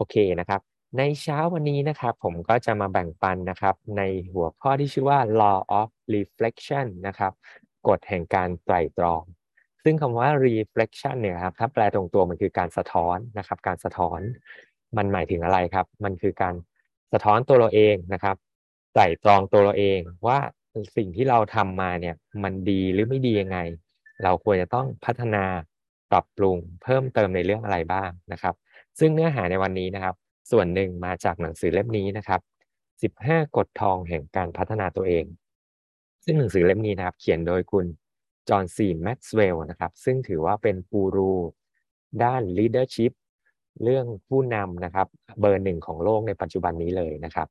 โอเคนะครับในเช้าวันนี้นะครับผมก็จะมาแบ่งปันนะครับในหัวข้อที่ชื่อว่า Law of Reflection นะครับกฎแห่งการไตร่ตรองซึ่งคำว่า reflection เนี่ยครับถ้าแปลตรงตัวมันคือการสะท้อนนะครับการสะท้อนมันหมายถึงอะไรครับมันคือการสะท้อนตัวเราเองนะครับไตร่ตรองตัวเราเองว่าสิ่งที่เราทำมาเนี่ยมันดีหรือไม่ดียังไงเราควรจะต้องพัฒนาปรับปรุงเพิ่มเติมในเรื่องอะไรบ้างนะครับซึ่งเนื้อหาในวันนี้นะครับส่วนหนึ่งมาจากหนังสือเล่มนี้นะครับ15กฎทองแห่งการพัฒนาตัวเองซึ่งหนังสือเล่มนี้นะครับเขียนโดยคุณจอห์น ซี แม็กซ์เวลล์นะครับซึ่งถือว่าเป็นกูรูด้าน leadership เรื่องผู้นำนะครับเบอร์หนึ่งของโลกในปัจจุบันนี้เลยนะครับ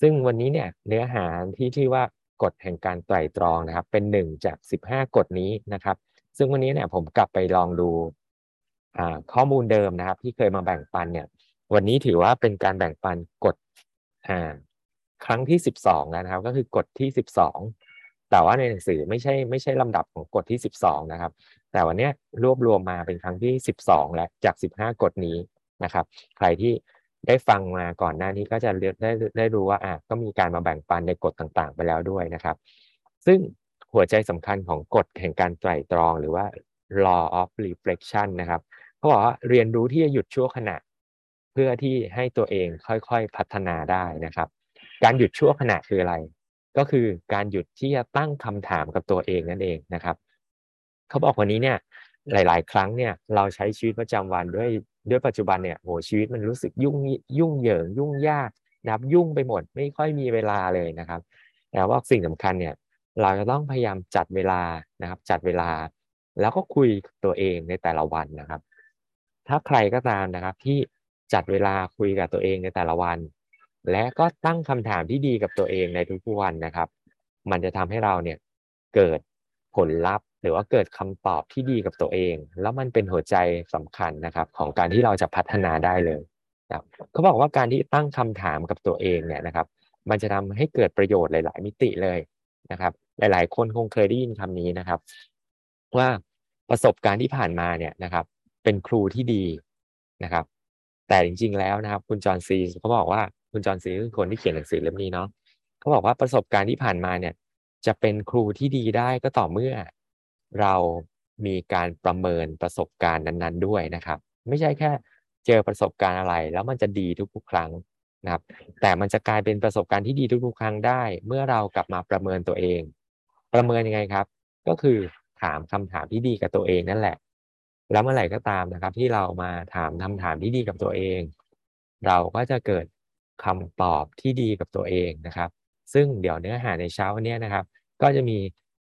ซึ่งวันนี้เนี่ยเนื้อหาที่ชื่อว่ากฎแห่งการไตร่ตรองนะครับเป็นหนึ่งจาก15กฎนี้นะครับซึ่งวันนี้เนี่ยผมกลับไปลองดูข้อมูลเดิมนะครับที่เคยมาแบ่งปันเนี่ยวันนี้ถือว่าเป็นการแบ่งปันกฎครั้งที่12แล้วนะครับก็คือกฎที่12แต่ว่าในหนังสือไม่ใช่ลำดับของกฎที่12นะครับแต่วันนี้รวบรวมมาเป็นครั้งที่12และจาก15กฎนี้นะครับใครที่ได้ฟังมาก่อนหน้านี้ก็จะได้รู้ว่าก็มีการมาแบ่งปันในกฎต่างๆไปแล้วด้วยนะครับซึ่งหัวใจสำคัญของกฎแห่งการไตร่ตรองหรือว่า law of reflection นะครับเขาบอกว่าเรียนรู้ที่จะหยุดชั่วขณะเพื่อที่ให้ตัวเองค่อยๆพัฒนาได้นะครับการหยุดชั่วขณะคืออะไรก็คือการหยุดที่จะตั้งคำถามกับตัวเองนั่นเองนะครับเขาบอกวันนี้เนี่ยหลายๆครั้งเนี่ยเราใช้ชีวิตประจำวันด้วยปัจจุบันเนี่ยโหชีวิตมันรู้สึกยุ่งเหยิงยุ่งยากนะครับยุ่งไปหมดไม่ค่อยมีเวลาเลยนะครับแต่ว่าสิ่งสำคัญเนี่ยเราจะต้องพยายามจัดเวลานะครับจัดเวลาแล้วก็คุยกับตัวเองในแต่ละวันนะครับถ้าใครก็ตามนะครับที่จัดเวลาคุยกับตัวเองในแต่ละวันและก็ตั้งคำถามที่ดีกับตัวเองในทุกๆวันนะครับมันจะทำให้เราเนี่ยเกิดผลลัพธ์หรือว่าเกิดคำตอบที่ดีกับตัวเองแล้วมันเป็นหัวใจสำคัญนะครับของการที่เราจะพัฒนาได้เลยนะครับเขาบอกว่าการที่ตั้งคำถามกับตัวเองเนี่ยนะครับมันจะทำให้เกิดประโยชน์หลายๆมิติเลยนะครับหลายๆคนคงเคยได้ยินคำนี้นะครับว่าประสบการณ์ที่ผ่านมาเนี่ยนะครับเป็นครูที่ดีนะครับแต่จริงๆแล้วนะครับคุณจอห์นซีเขาบอกว่าคุณจอห์นซีคือคนที่เขียนหนังสือเล่มนี้เนาะเขาบอกว่าประสบการณ์ที่ผ่านมาเนี่ยจะเป็นครูที่ดีได้ก็ต่อเมื่อเรามีการประเมินประสบการณ์นั้นๆด้วยนะครับไม่ใช่แค่เจอประสบการณ์อะไรแล้วมันจะดีทุกๆครั้งนะครับแต่มันจะกลายเป็นประสบการณ์ที่ดีทุกๆครั้งได้เมื่อเรากลับมาประเมินตัวเองประเมินยังไงครับก็คือถามคำถามที่ดีกับตัวเองนั่นแหละแล้วเมื่อไหร่ก็ตามนะครับที่เรามาถามคำถามที่ดีกับตัวเองเราก็จะเกิดคำตอบที่ดีกับตัวเองนะครับซึ่งเดี๋ยวเนื้อหาในเช้าวันนี้นะครับก็จะมี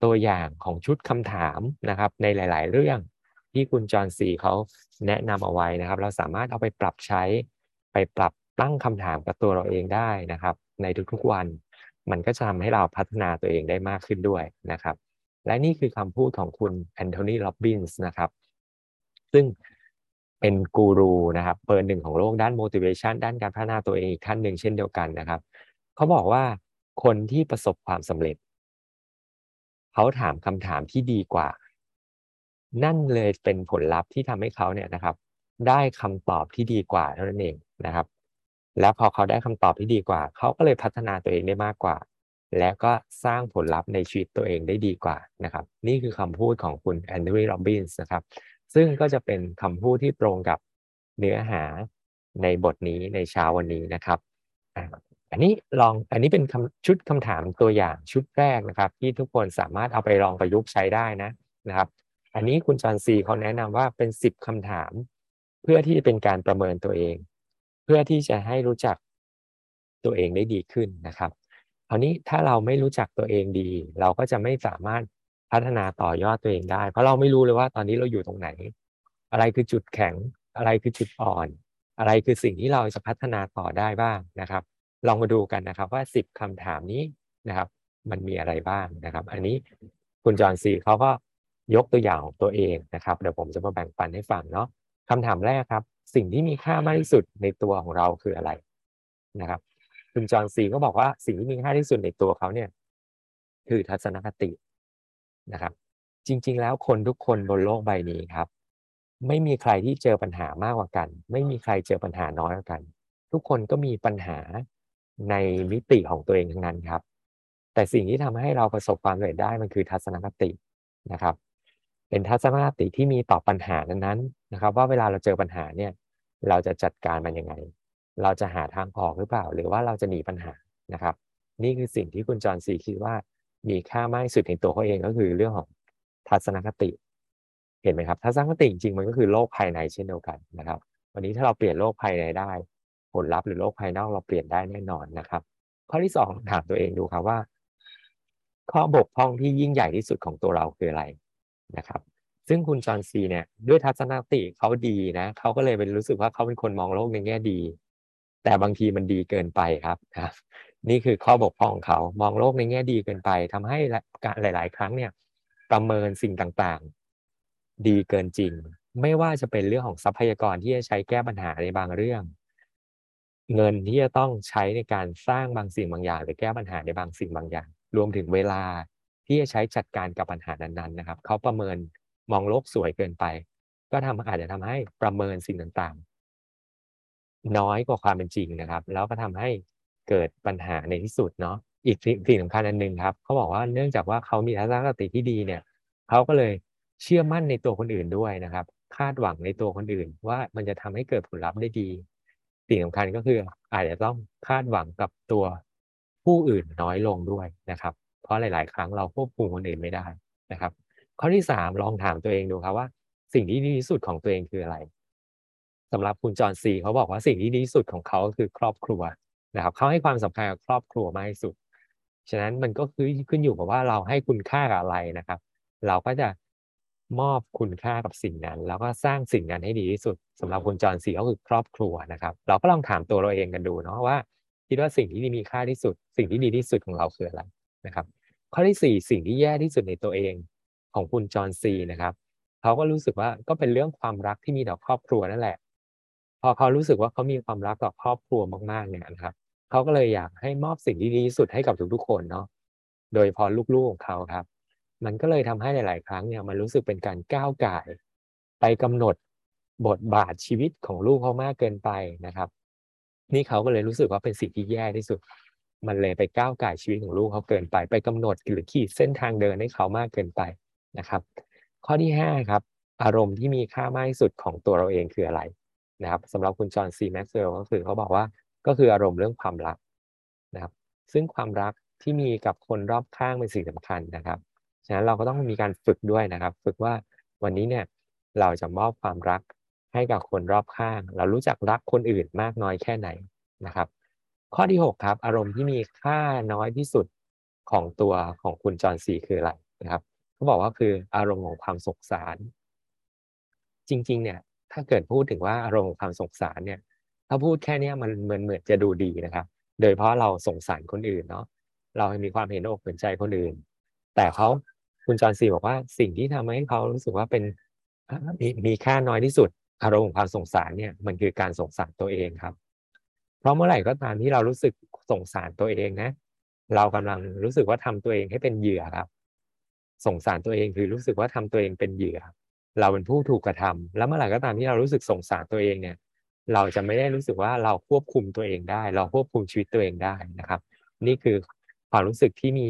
ตัวอย่างของชุดคำถามนะครับในหลายๆเรื่องที่คุณจอห์นซีเขาแนะนำเอาไว้นะครับเราสามารถเอาไปปรับใช้ไปปรับตั้งคำถามกับตัวเราเองได้นะครับในทุกๆวันมันก็จะทำให้เราพัฒนาตัวเองได้มากขึ้นด้วยนะครับและนี่คือคำพูดของคุณแอนโทนี โรบินส์นะครับซึ่งเป็นกูรูนะครับเบอร์หนึ่งของโลกด้าน motivation ด้านการพัฒนาตัวเองอีกท่านหนึ่งเช่นเดียวกันนะครับเขาบอกว่าคนที่ประสบความสำเร็จเขาถามคำถามที่ดีกว่านั่นเลยเป็นผลลัพธ์ที่ทำให้เขาเนี่ยนะครับได้คำตอบที่ดีกว่าเท่านั้นเองนะครับและพอเขาได้คำตอบที่ดีกว่าเขาก็เลยพัฒนาตัวเองได้มากกว่าและก็สร้างผลลัพธ์ในชีวิตตัวเองได้ดีกว่านะครับนี่คือคำพูดของคุณแอนโทนี โรบินส์นะครับซึ่งก็จะเป็นคำพูดที่ตรงกับเนื้อหาในบทนี้ในเช้าวันนี้นะครับอันนี้เป็นชุดคำถามตัวอย่างชุดแรกนะครับที่ทุกคนสามารถเอาไปลองประยุกต์ใช้ได้นะครับอันนี้คุณจอห์นซีเขาแนะนำว่าเป็น10คำถามเพื่อที่จะเป็นการประเมินตัวเองเพื่อที่จะให้รู้จักตัวเองได้ดีขึ้นนะครับคราวนี้ถ้าเราไม่รู้จักตัวเองดีเราก็จะไม่สามารถพัฒนาต่อยอดตัวเองได้เพราะเราไม่รู้เลยว่าตอนนี้เราอยู่ตรงไหนอะไรคือจุดแข็งอะไรคือจุดอ่อนอะไรคือสิ่งที่เราจะพัฒนาต่อได้บ้างนะครับลองมาดูกันนะครับว่า10คำถามนี้นะครับมันมีอะไรบ้างนะครับอันนี้คุณจอห์นซีเขาก็ยกตัวอย่างของตัวเองนะครับเดี๋ยวผมจะมาแบ่งปันให้ฟังเนาะคำถามแรกครับสิ่งที่มีค่ามากที่สุดในตัวของเราคืออะไรนะครับคุณจอห์นซีก็บอกว่าสิ่งที่มีค่าที่สุดในตัวเขาเนี่ยคือทัศนคตินะครับจริงๆแล้วคนทุกคนบนโลกใบนี้ครับไม่มีใครที่เจอปัญหามากกว่ากันไม่มีใครเจอปัญหาน้อยกว่ากัน ทุกคนก็มีปัญหาในมิติของตัวเองทั้งนั้นครับแต่สิ่งที่ทำให้เราประสบความสำเร็จได้มันคือทัศนคตินะครับเป็นทัศนคติที่มีต่อปัญหานั้นๆนะครับว่าเวลาเราเจอปัญหาเนี่ยเราจะจัดการมันยังไงเราจะหาทางออกหรือเปล่าหรือว่าเราจะหนีปัญหานะครับนี่คือสิ่งที่คุณจอห์นซีคิดว่ามีค่ามากที่สุดในตัวเขาเองก็คือเรื่องของทัศนคติเห็นไหมครับทัศนคติจริงๆมันก็คือโลกภายในเช่นเดียวกันนะครับวันนี้ถ้าเราเปลี่ยนโลกภายในได้ผลลัพธ์หรือโลกภายนอกเราเปลี่ยนได้แน่นอนนะครับข้อที่สองถามตัวเองดูครับว่าข้อบกพร่องที่ยิ่งใหญ่ที่สุดของตัวเราคืออะไรนะครับซึ่งคุณจอห์นซีเนี่ยด้วยทัศนคติเขาดีนะเขาก็เลยเป็นรู้สึกว่าเขาเป็นคนมองโลกในแง่ดีแต่บางทีมันดีเกินไปครับนี่คือข้อบกพร่องของเขามองโลกในแง่ดีเกินไปทำให้หลายๆครั้งเนี่ยประเมินสิ่งต่างๆดีเกินจริงไม่ว่าจะเป็นเรื่องของทรัพยากรที่จะใช้แก้ปัญหาในบางเรื่องเงินที่จะต้องใช้ในการสร้างบางสิ่งบางอย่างหรือแก้ปัญหาในบางสิ่งบางอย่างรวมถึงเวลาที่จะใช้จัดการกับปัญหานั้นๆนะครับเขาประเมินมองโลกสวยเกินไปก็อาจจะทำให้ประเมินสิ่งต่างๆน้อยกว่าความเป็นจริงนะครับแล้วก็ทำให้เกิดปัญหาในที่สุดเนาะอีกสิ่งสำคัญอันนึงครับเขาบอกว่าเนื่องจากว่าเขามีทัศนคติที่ดีเนี่ยเขาก็เลยเชื่อมั่นในตัวคนอื่นด้วยนะครับคาดหวังในตัวคนอื่นว่ามันจะทำให้เกิดผลลัพธ์ได้ดีสิ่งสำคัญก็คืออาจจะต้องคาดหวังกับตัวผู้อื่นน้อยลงด้วยนะครับเพราะหลายๆครั้งเราควบคุมคนอื่นไม่ได้นะครับข้อที่สามลองถามตัวเองดูครับว่าสิ่งที่ดีที่สุดของตัวเองคืออะไรสำหรับคุณจอห์นซีเขาบอกว่าสิ่งที่ดีที่สุดของเขาคือครอบครัวนะครับเขาให้ความสำคัญกับครอบครัวมากที่สุดฉะนั้นมันก็คือขึ้นอยู่กับว่าเราให้คุณค่ากับอะไรนะครับเราก็จะมอบคุณค่ากับสิ่งนั้นแล้วก็สร้างสิ่งนั้นให้ดีที่สุดสำหรับคุณจอห์นซีก็คือครอบครัวนะครับเราก็ลองถามตัวเราเองกันดูเนาะว่าคิดว่าสิ่งที่มีค่าที่สุดสิ่งที่ดีที่สุดของเราคืออะไรนะครับข้อที่สี่สิ่งที่แย่ที่สุดในตัวเองของคุณจอห์นซีนะครับเขาก็รู้สึกว่าก็เป็นเรื่องความรักที่มีต่อครอบครัวนั่นแหละพอเขารู้สึกว่าเขามีความรักต่อครอบครัวมากๆเนี่ยนะครับเขาก็เลยอยากให้มอบสิ่งที่ดีที่สุดให้กับทุกๆคนเนาะโดยพอลูกๆของเขาครับมันก็เลยทำให้หลายๆครั้งเนี่ยมันรู้สึกเป็นการก้าวก่ายไปกำหนดบทบาทชีวิตของลูกเขามากเกินไปนะครับนี่เขาก็เลยรู้สึกว่าเป็นสิ่งที่แย่ที่สุดมันเลยไปก้าวก่ายชีวิตของลูกเขาเกินไปไปกำหนดหรือขีดเส้นทางเดินให้เขามากเกินไปนะครับข้อที่5ครับอารมณ์ที่มีค่ามากที่สุดของตัวเราเองคืออะไรนะครับสำหรับคุณจอห์นซีแม็กซ์เวลล์ก็คือเขาบอกว่าก็คืออารมณ์เรื่องความรักนะครับซึ่งความรักที่มีกับคนรอบข้างเป็นสิ่งสำคัญนะครับฉะนั้นเราก็ต้องมีการฝึกด้วยนะครับฝึกว่าวันนี้เนี่ยเราจะมอบความรักให้กับคนรอบข้างเรารู้จักรักคนอื่นมากน้อยแค่ไหนนะครับข้อที่6ครับอารมณ์ที่มีค่าน้อยที่สุดของตัวของคุณจอห์นซีคืออะไรนะครับเขาบอกว่าคืออารมณ์ของความสงสารจริงๆเนี่ยถ้าเกิดพูดถึงว่าอารมณ์ของความสงสารเนี่ยถ้าพูดแค่นี้มันเหมือนจะดูดีนะครับโดยเพราะเราสงสารคนอื่นเนาะเรามีความเห็นอกเห็นใจคนอื่นแต่คุณจอห์นซีบอกว่าสิ่งที่ทำให้เขารู้สึกว่าเป็นมีค่าน้อยที่สุดอารมณ์ของความสงสารเนี่ยมันคือการสงสารตัวเองครับเพราะเมื่อไหร่ก็ตามที่เรารู้สึกสงสารตัวเองนะเรากำลังรู้สึกว่าทำตัวเองให้เป็นเหยื่อครับสงสารตัวเองคือรู้สึกว่าทำตัวเองเป็นเหยื่อเราเป็นผู้ถูกกระทำแล้วเมื่อไหร่ก็ตามที่เรารู้สึกสงสารตัวเองเนี่ยเราจะไม่ได้รู้สึกว่าเราควบคุมตัวเองได้เราควบคุมชีวิตตัวเองได้นะครับนี่คือความรู้สึกที่มี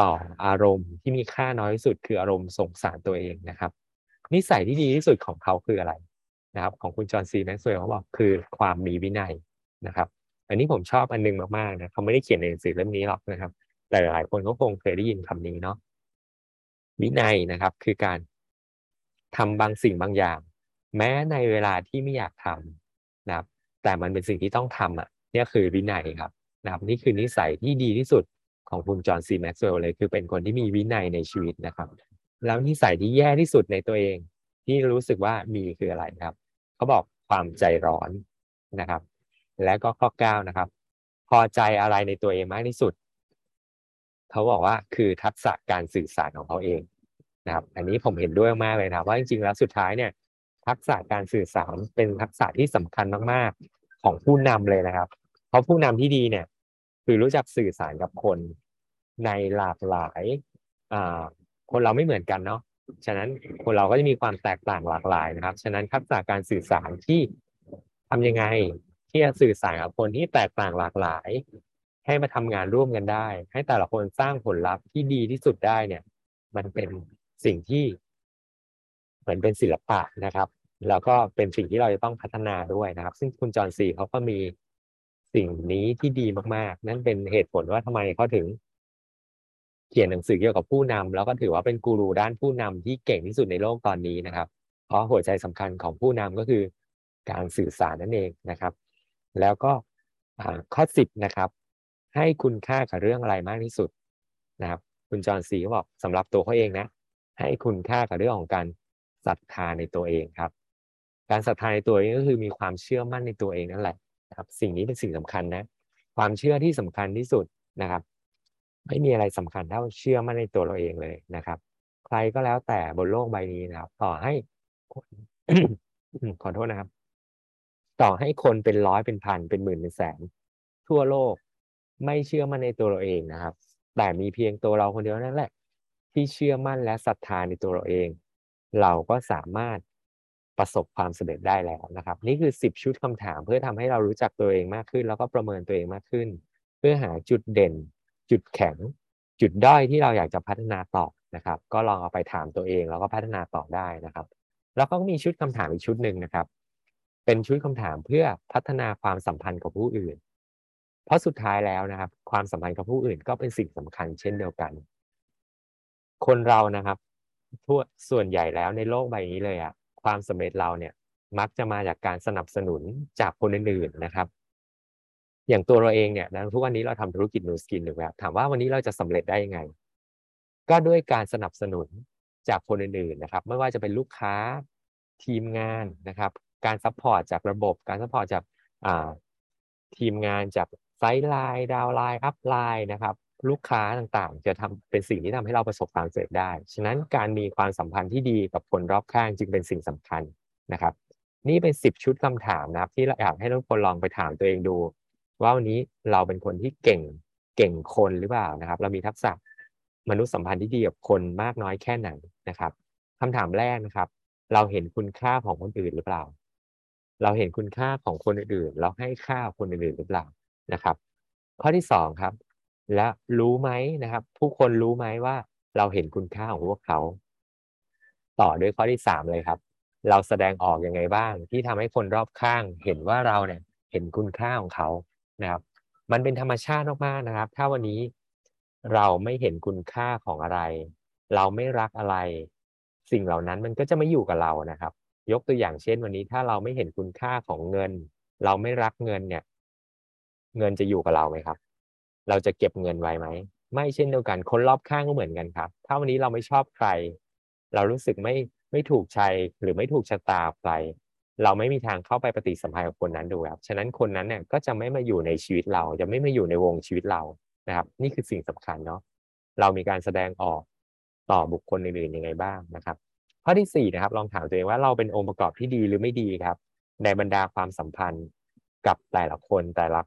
ต่ออารมณ์ที่มีค่าน้อยที่สุดคืออารมณ์สงสารตัวเองนะครับนิสัยที่ดีที่สุดของเขาคืออะไรนะครับของคุณจอห์นซีแม็กซ์เวลล์เขาบอกคือความมีวินัยนะครับอันนี้ผมชอบอันนึงมากๆนะเขาไม่ได้เขียนในหนังสือเล่มนี้หรอกนะครับแต่หลายคนก็คงเคยได้ยินคำนี้เนาะวินัยนะครับคือการทำบางสิ่งบางอย่างแม้ในเวลาที่ไม่อยากทำนะครับแต่มันเป็นสิ่งที่ต้องทำอ่ะนี่คือวินัยครับนะครับนี่คือนิสัยที่ดีที่สุดของคุณจอห์นซีแม็กซ์เวลล์เลยคือเป็นคนที่มีวินัยในชีวิตนะครับแล้วนิสัยที่แย่ที่สุดในตัวเองที่รู้สึกว่ามีคืออะไรครับเขาบอกความใจร้อนนะครับและก็ข้อ9นะครับพอใจอะไรในตัวเองมากที่สุดเขาบอกว่าคือทักษะการสื่อสารของเขาเองนะครับอันนี้ผมเห็นด้วยมากเลยนะว่าจริงๆแล้วสุดท้ายเนี่ยทักษะการสื่อสารเป็นทักษะที่สำคัญมากๆของผู้นำเลยนะครับเพราะผู้นำที่ดีเนี่ยคือรู้จักสื่อสารกับคนในหลากหลายคนเราไม่เหมือนกันเนาะฉะนั้นคนเราก็จะมีความแตกต่างหลากหลายนะครับฉะนั้นทักษะการสื่อสารที่ทำยังไง ที่จะสื่อสารกับคนที่แตกต่างหลากหลายให้มาทำงานร่วมกันได้ให้แต่ละคนสร้างผลลัพธ์ที่ดีที่สุดได้เนี่ยมันเป็นสิ่งที่เหมือนเป็นศิลปะนะครับแล้วก็เป็นสิ่งที่เราจะต้องพัฒนาด้วยนะครับซึ่งคุณจอห์นซีเขาก็มีสิ่งนี้ที่ดีมากๆนั่นเป็นเหตุผลว่าทำไมเขาถึงเขียนหนังสือเกี่ยวกับผู้นำแล้วก็ถือว่าเป็นกูรูด้านผู้นำที่เก่งที่สุดในโลกตอนนี้นะครับเพราะหัวใจสำคัญของผู้นำก็คือการสื่อสารนั่นเองนะครับแล้วก็ข้อ10นะครับให้คุณค่ากับเรื่องอะไรมากที่สุดนะครับคุณจอห์นซีบอกสำหรับตัวเขาเองนะให้คุณค่ากับเรื่องของการศรัทธาในตัวเองครับการศรัทธาในตัวเองก็คือมีความเชื่อมั่นในตัวเองนั่นแหละครับสิ่งนี้เป็นสิ่งสำคัญนะความเชื่อที่สำคัญที่สุดนะครับไม่มีอะไรสำคัญเท่าเชื่อมั่นในตัวเราเองเลยนะครับใครก็แล้วแต่บนโลกใบนี้นะครับต่อให้คน ขอโทษนะครับต่อให้คนเป็นร้อยเป็นพันเป็นหมื่นเป็นแสนทั่วโลกไม่เชื่อมั่นในตัวเราเองนะครับแต่มีเพียงตัวเราคนเดียวนั่นแหละที่เชื่อมั่นและศรัทธาในตัวเราเองเราก็สามารถประสบความสำเร็จได้แล้วนะครับนี่คือ10ชุดคำถามเพื่อทำให้เรารู้จักตัวเองมากขึ้นแล้วก็ประเมินตัวเองมากขึ้นเพื่อหาจุดเด่นจุดแข็งจุดด้อยที่เราอยากจะพัฒนาต่อนะครับก็ลองเอาไปถามตัวเองแล้วก็พัฒนาต่อได้นะครับแล้วก็มีชุดคำถามอีกชุดหนึ่งนะครับเป็นชุดคำถามเพื่อพัฒนาความสัมพันธ์กับผู้อื่นเพราะสุดท้ายแล้วนะครับความสัมพันธ์กับผู้อื่นก็เป็นสิ่งสำคัญเช่นเดียวกันคนเรานะครับทั่วส่วนใหญ่แล้วในโลกใบนี้เลยอะความสำเร็จเราเนี่ยมักจะมาจากการสนับสนุนจากคนอื่นๆนะครับอย่างตัวเราเองเนี่ยทุกวันนี้เราทำธุรกิจนูสกินถูกไหมครับถามว่าวันนี้เราจะสำเร็จได้ยังไงก็ด้วยการสนับสนุนจากคนอื่นๆนะครับไม่ว่าจะเป็นลูกค้าทีมงานนะครับการซัพพอร์ตจากระบบการซัพพอร์ตจากทีมงานจากไซด์ไลน์ดาวไลน์อัพไลน์นะครับลูกค้าต่างๆจะทำเป็นสิ่งที่ทำให้เราประสบความสำเร็จได้ฉะนั้นการมีความสัมพันธ์ที่ดีกับคนรอบข้างจึงเป็นสิ่งสำคัญนะครับนี่เป็น10ชุดคำถามนะครับที่เราอยากให้ทุกคนลองไปถามตัวเองดูว่าวันนี้เราเป็นคนที่เก่งคนหรือเปล่านะครับเรามีทักษะมนุษยสัมพันธ์ที่ดีกับคนมากน้อยแค่ไหนนะครับคำถามแรกนะครับเราเห็นคุณค่าของคนอื่นหรือเปล่าเราเห็นคุณค่าของคนอื่นเราให้ค่าคนอื่นหรือเปล่านะครับข้อที่2ครับและรู้ไหมนะครับผู้คนรู้ไหมว่าเราเห็นคุณค่าของพวกเขาต่อด้วยข้อที่3เลยครับเราแสดงออกยังไงบ้างที่ทำให้คนรอบข้างเห็นว่าเราเนี่ยเห็นคุณค่าของเขานะครับมันเป็นธรรมชาติมากๆนะครับถ้าวันนี้เราไม่เห็นคุณค่าของอะไรเราไม่รักอะไรสิ่งเหล่านั้นมันก็จะไม่อยู่กับเรานะครับยกตัวอย่างเช่นวันนี้ถ้าเราไม่เห็นคุณค่าของเงินเราไม่รักเงินเนี่ยเงินจะอยู่กับเราไหมครับเราจะเก็บเงินไว้ไหมไม่เช่นเดียวกันคนรอบข้างก็เหมือนกันครับถ้าวันนี้เราไม่ชอบใครเรารู้สึกไม่ถูกใจหรือไม่ถูกชะตาใครเราไม่มีทางเข้าไปปฏิสัมพันธ์กับคนนั้นดูครับฉะนั้นคนนั้นเนี่ยก็จะไม่มาอยู่ในชีวิตเราจะไม่มาอยู่ในวงชีวิตเรานะครับนี่คือสิ่งสำคัญเนาะเรามีการแสดงออกต่อบุคคลอื่นๆยังไงบ้างนะครับข้อที่4นะครับลองถามตัวเองว่าเราเป็นองค์ประกอบที่ดีหรือไม่ดีครับในบรรดาความสัมพันธ์กับแต่ละคนแต่ละ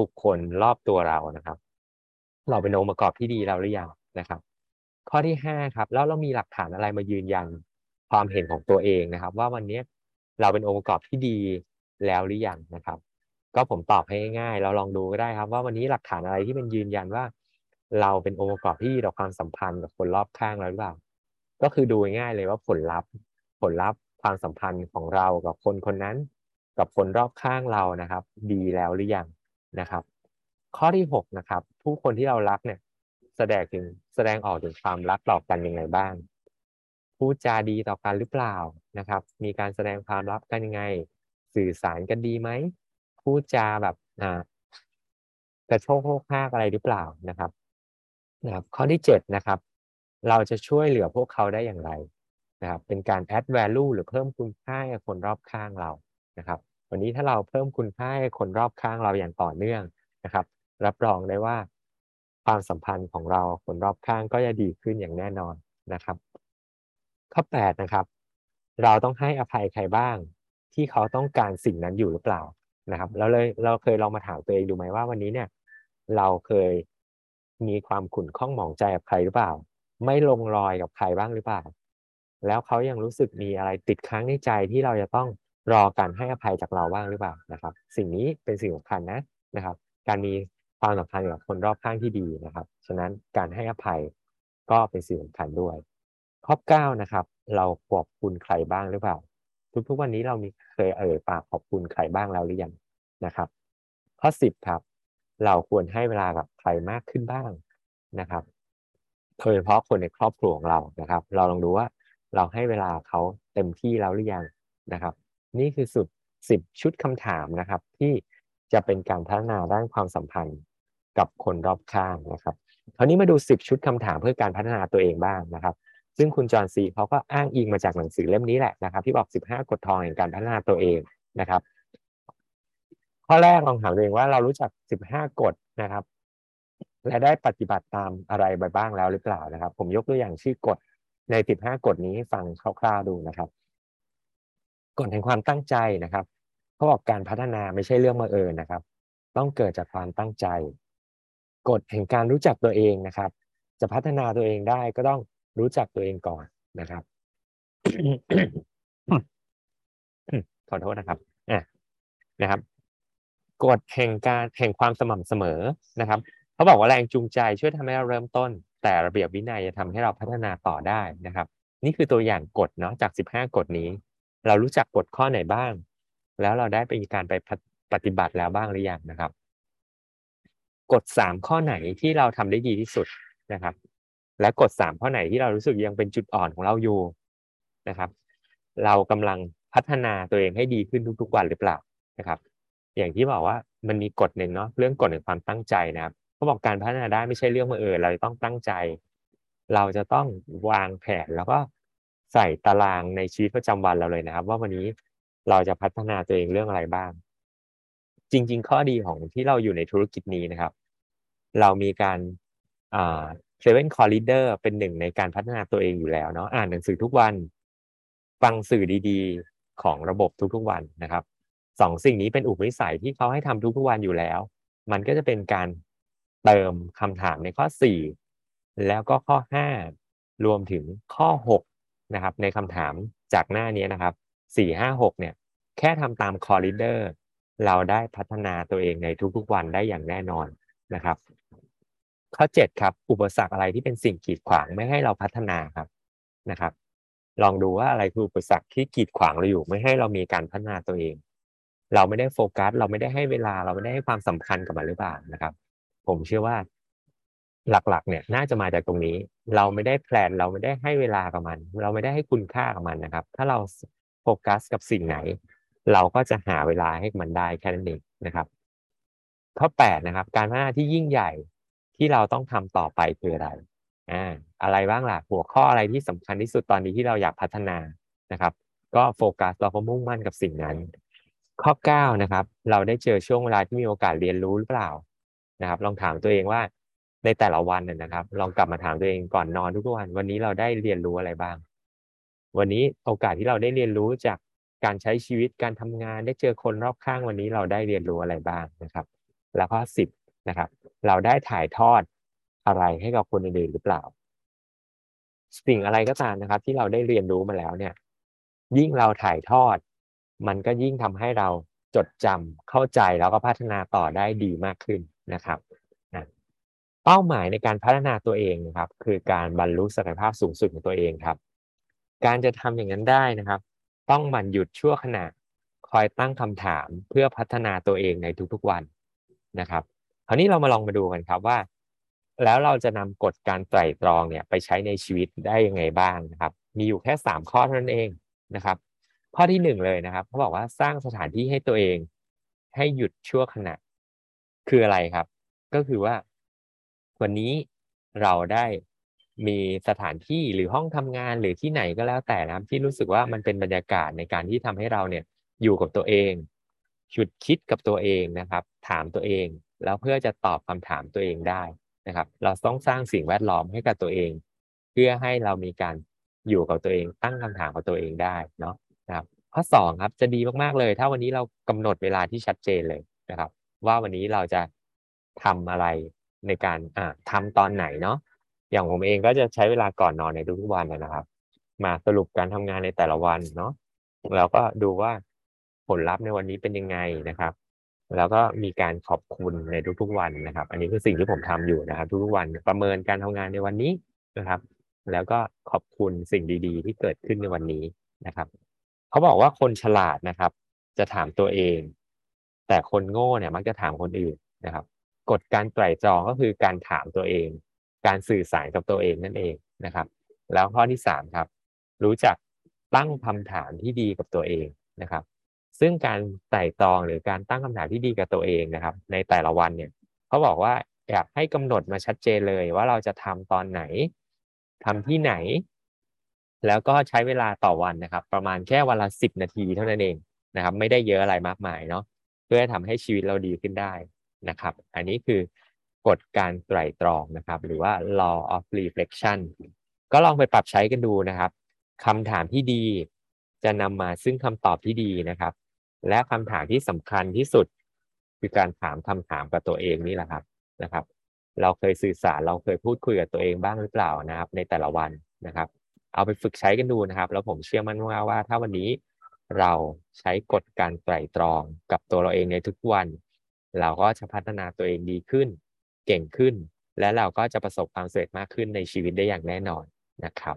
บุคคลรอบตัวเรานะครับเราเป็นองค์ประกอบที่ดีเราหรือยังนะครับข้อที่5ครับแล้วเรามีหลักฐานอะไรมายืนยันความเห็นของตัวเองนะครับว่าวันนี้เราเป็นองค์ประกอบที่ดีแล้วหรือยังนะครับก็ผมตอบให้ง่ายเราลองดูก็ได้ครับว่าวันนี้หลักฐานอะไรที่เป็นยืนยันว่าเราเป็นองค์ประกอบที่ดีต่อความสัมพันธ์กับคนรอบข้างเราหรือเปล่าก็คือดูง่ายเลยว่าผลลัพธ์ความสัมพันธ์ของเรากับคนคนนั้นกับคนรอบข้างเรานะครับดีแล้วหรือยังนะครับข้อที่6นะครับผู้คนที่เรารักเนี่ยแสดงออกถึงความรักต่อกันยังไงบ้างพูดจาดีต่อกันหรือเปล่านะครับมีการแสดงความรักกันยังไงสื่อสารกันดีไหมพูดจาแบบกระโชกโฮกฮากอะไรหรือเปล่านะครับข้อที่7นะครับเราจะช่วยเหลือพวกเขาได้อย่างไรนะครับเป็นการ add value หรือเพิ่มคุณค่าให้คนรอบข้างเรานะครับวันนี้ถ้าเราเพิ่มคุณค่าให้คนรอบข้างเราอย่างต่อเนื่องนะครับรับรองได้ว่าความสัมพันธ์ของเราคนรอบข้างก็จะดีขึ้นอย่างแน่นอนนะครับข้อ8นะครับเราต้องให้อภัยใครบ้างที่เขาต้องการสิ่งนั้นอยู่หรือเปล่านะครับเราเคยลองมาถามตัวเองดูไหมว่าวันนี้เนี่ยเราเคยมีความขุ่นข้องหมองใจกับใครหรือเปล่าไม่ลงรอยกับใครบ้างหรือเปล่าแล้วเขายังรู้สึกมีอะไรติดค้างในใจที่เราจะต้อง รอการให้อภัยจากเราบ้างหรือเปล่านะครับสิ่งนี้เป็นสิ่งสำคัญนะครับการมีความสัมพันธ์กับคนรอบข้างที่ดีนะครับฉะนั้นการให้อภัยก็เป็นสิ่งสำคัญด้วยข้อ9นะครับเราขอบคุณใครบ้างหรือเปล่าทุกวันนี้เรามีเคยเอ่ยปากขอบคุณใครบ้างแล้วหรือยังนะครับข้อ10ครับเราควรให้เวลากับใครมากขึ้นบ้างนะครับโดยเฉพาะคนในครอบครัวของเรานะครับเราลองดูว่าเราให้เวลาเขาเต็มที่แล้วหรือยังนะครับนี่คือสุด10ชุดคำถามนะครับที่จะเป็นการพัฒนาด้านความสัมพันธ์กับคนรอบข้างนะครับคราวนี้มาดู10ชุดคำถามเพื่อการพัฒนาตัวเองบ้างนะครับซึ่งคุณจอห์นซีเขาก็อ้างอิงมาจากหนังสือเล่มนี้แหละนะครับที่บอก15กฎทองแห่งการพัฒนาตัวเองนะครับข้อแรกลองถามตัวเองว่าเรารู้จัก15กฎนะครับและได้ปฏิบัติตามอะไรไปบ้างแล้วหรือเปล่านะครับผมยกตัวอย่างชื่อกฎใน15กฎนี้ให้ฟังคร่าวๆดูนะครับกฎแห่งความตั้งใจนะครับเขาบอกการพัฒนาไม่ใช่เรื่องบังเอิญนะครับต้องเกิดจากความตั้งใจกฎแห่งการรู้จักตัวเองนะครับจะพัฒนาตัวเองได้ก็ต้องรู้จักตัวเองก่อนนะครับ ขอโทษนะครับนะครับกฎแห่งการแห่งความสม่ำเสมอนะครับเขาบอกว่าแรงจูงใจช่วยทำให้เราเริ่มต้นแต่ระเบียบวินัยจะทำให้เราพัฒนาต่อได้นะครับนี่คือตัวอย่างกฎเนาะจาก15กฎนี้เรารู้จักกฎข้อไหนบ้างแล้วเราได้ไปการไปปฏิบัติแล้วบ้างหรือยังนะครับกฎ3ข้อไหนที่เราทำได้ดีที่สุดนะครับและกฎ3ข้อไหนที่เรารู้สึกยังเป็นจุดอ่อนของเราอยู่นะครับเรากำลังพัฒนาตัวเองให้ดีขึ้นทุกๆวันหรือเปล่านะครับอย่างที่บอกว่ามันมีกฎหนึ่งเนาะเรื่องกฎแห่งความตั้งใจนะครับเขาบอกการพัฒนาได้ไม่ใช่เรื่องบังเอิญเราต้องตั้งใจเราจะต้องวางแผนแล้วก็ใส่ตารางในชีวิตประจำวันเราเลยนะครับว่าวันนี้เราจะพัฒนาตัวเองเรื่องอะไรบ้างจริงๆข้อดีของที่เราอยู่ในธุรกิจนี้นะครับเรามีการ7 Core Leader เป็นหนึ่งในการพัฒนาตัวเองอยู่แล้วเนาะอ่านหนังสือทุกวันฟังสื่อดีๆของระบบทุกๆวันนะครับ2สิ่งนี้เป็นอุปนิสัยที่เขาให้ทำทุกๆวันอยู่แล้วมันก็จะเป็นการเติมคำถามในข้อ4แล้วก็ข้อ5รวมถึงข้อ6นะครับในคำถามจากหน้านี้นะครับ4 5 6เนี่ยแค่ทำตาม Core Leader เราได้พัฒนาตัวเองในทุกๆวันได้อย่างแน่นอนนะครับข้อ7ครับอุปสรรคอะไรที่เป็นสิ่งกีดขวางไม่ให้เราพัฒนาครับนะครับลองดูว่าอะไรคืออุปสรรคที่กีดขวางเราอยู่ไม่ให้เรามีการพัฒนาตัวเองเราไม่ได้โฟกัสเราไม่ได้ให้เวลาเราไม่ได้ให้ความสำคัญกับมันหรือเปล่านะครับผมเชื่อว่าหลักๆเนี่ยน่าจะมาจากตรงนี้เราไม่ได้แพลนเราไม่ได้ให้เวลากับมันเราไม่ได้ให้คุณค่ากับมันนะครับถ้าเราโฟกัสกับสิ่งไหนเราก็จะหาเวลาให้มันได้แค่นั้นเองนะครับข้อ8นะครับการพัฒนาที่ยิ่งใหญ่ที่เราต้องทำต่อไปคืออะไรอะไรบ้างล่ะหัวข้ออะไรที่สำคัญที่สุดตอนนี้ที่เราอยากพัฒนานะครับก็โฟกัสเราก็มุ่งมั่นกับสิ่งนั้นข้อ9นะครับเราได้เจอช่วงเวลาที่มีโอกาสเรียนรู้หรือเปล่านะครับลองถามตัวเองว่าในแต่ละวันนะครับลองกลับมาถามตัวเองก่อนนอนทุกวันวันนี้เราได้เรียนรู้อะไรบ้างวันนี้โอกาสที่เราได้เรียนรู้จากการใช้ชีวิตการทำงานได้เจอคนรอบข้างวันนี้เราได้เรียนรู้อะไรบ้างนะครับแล้วข้อ10นะครับเราได้ถ่ายทอดอะไรให้กับคนอื่นหรือเปล่าสิ่งอะไรก็ตามนะครับที่เราได้เรียนรู้มาแล้วเนี่ยยิ่งเราถ่ายทอดมันก็ยิ่งทำให้เราจดจำเข้าใจแล้วก็พัฒนาต่อได้ดีมากขึ้นนะครับเป้าหมายในการพัฒนาตัวเองนะครับคือการบรรลุศักยภาพสูงสุดของตัวเองครับการจะทำอย่างนั้นได้นะครับต้องหมั่นหยุดชั่วขณะคอยตั้งคำถามเพื่อพัฒนาตัวเองในทุกๆวันนะครับคราวนี้เรามาลองมาดูกันครับว่าแล้วเราจะนำกฎการไตร่ตรองเนี่ยไปใช้ในชีวิตได้ยังไงบ้างนะครับมีอยู่แค่3ข้อเท่านั้นเองนะครับข้อที่1เลยนะครับเขาบอกว่าสร้างสถานที่ให้ตัวเองให้หยุดชั่วขณะคืออะไรครับก็คือว่าวันนี้เราได้มีสถานที่หรือห้องทำงานหรือที่ไหนก็แล้วแต่นะครับที่รู้สึกว่ามันเป็นบรรยากาศในการที่ทำให้เราเนี่ยอยู่กับตัวเองหยุดคิดกับตัวเองนะครับถามตัวเองแล้วเพื่อจะตอบคำถามตัวเองได้นะครับเราต้องสร้างสิ่งแวดล้อมให้กับตัวเองเพื่อให้เรามีการอยู่กับตัวเองตั้งคำถามกับตัวเองได้เนาะนะครับข้อ2ครับจะดีมากๆเลยถ้าวันนี้เรากำหนดเวลาที่ชัดเจนเลยนะครับว่าวันนี้เราจะทำอะไรในการทำตอนไหนเนาะอย่างผมเองก็จะใช้เวลาก่อนนอนในทุกวันนะครับมาสรุปการทำงานในแต่ละวันเนาะแล้วก็ดูว่า ผลลัพธ์ในวันนี้เป็นยังไงนะครับแล้วก็มีการขอบคุณในทุกๆวันนะครับอันนี้คือสิ่งที่ผมทำอยู่นะครับทุกๆวันประเมินการทำงานในวันนี้นะครับแล้วก็ขอบคุณสิ่งดีๆที่เกิดขึ้นในวันนี้นะครับเขาบอกว่าคนฉลาดนะครับจะถามตัวเองแต่คนโง่เนี่ยมักจะถามคนอื่นนะครับกฎการไตร่ตรองก็คือการถามตัวเองการสื่อสารกับตัวเองนั่นเองนะครับแล้วข้อที่3ครับรู้จักตั้งคำถามที่ดีกับตัวเองนะครับซึ่งการไตร่ตรองหรือการตั้งคำถามที่ดีกับตัวเองนะครับในแต่ละวันเนี่ยเขาบอกว่าอยากให้กำหนดมาชัดเจนเลยว่าเราจะทำตอนไหนทำที่ไหนแล้วก็ใช้เวลาต่อวันนะครับประมาณแค่วันละ10 นาทีเท่านั้นเองนะครับไม่ได้เยอะอะไรมากมายเนาะเพื่อทำให้ชีวิตเราดีขึ้นได้นะครับอันนี้คือกฎการไตร่ตรองนะครับหรือว่า Law of Reflection ก็ลองไปปรับใช้กันดูนะครับคำถามที่ดีจะนำมาซึ่งคำตอบที่ดีนะครับและคำถามที่สำคัญที่สุดคือการถามคำถามกับตัวเองนี่แหละครับนะครับเราเคยสื่อสารเราเคยพูดคุยกับตัวเองบ้างหรือเปล่านะครับในแต่ละวันนะครับเอาไปฝึกใช้กันดูนะครับแล้วผมเชื่อมั่นว่าถ้าวันนี้เราใช้กฎการไตร่ตรองกับตัวเราเองในทุกวันเราก็จะพัฒนาตัวเองดีขึ้นเก่งขึ้นและเราก็จะประสบความสำเร็จมากขึ้นในชีวิตได้อย่างแน่นอนนะครับ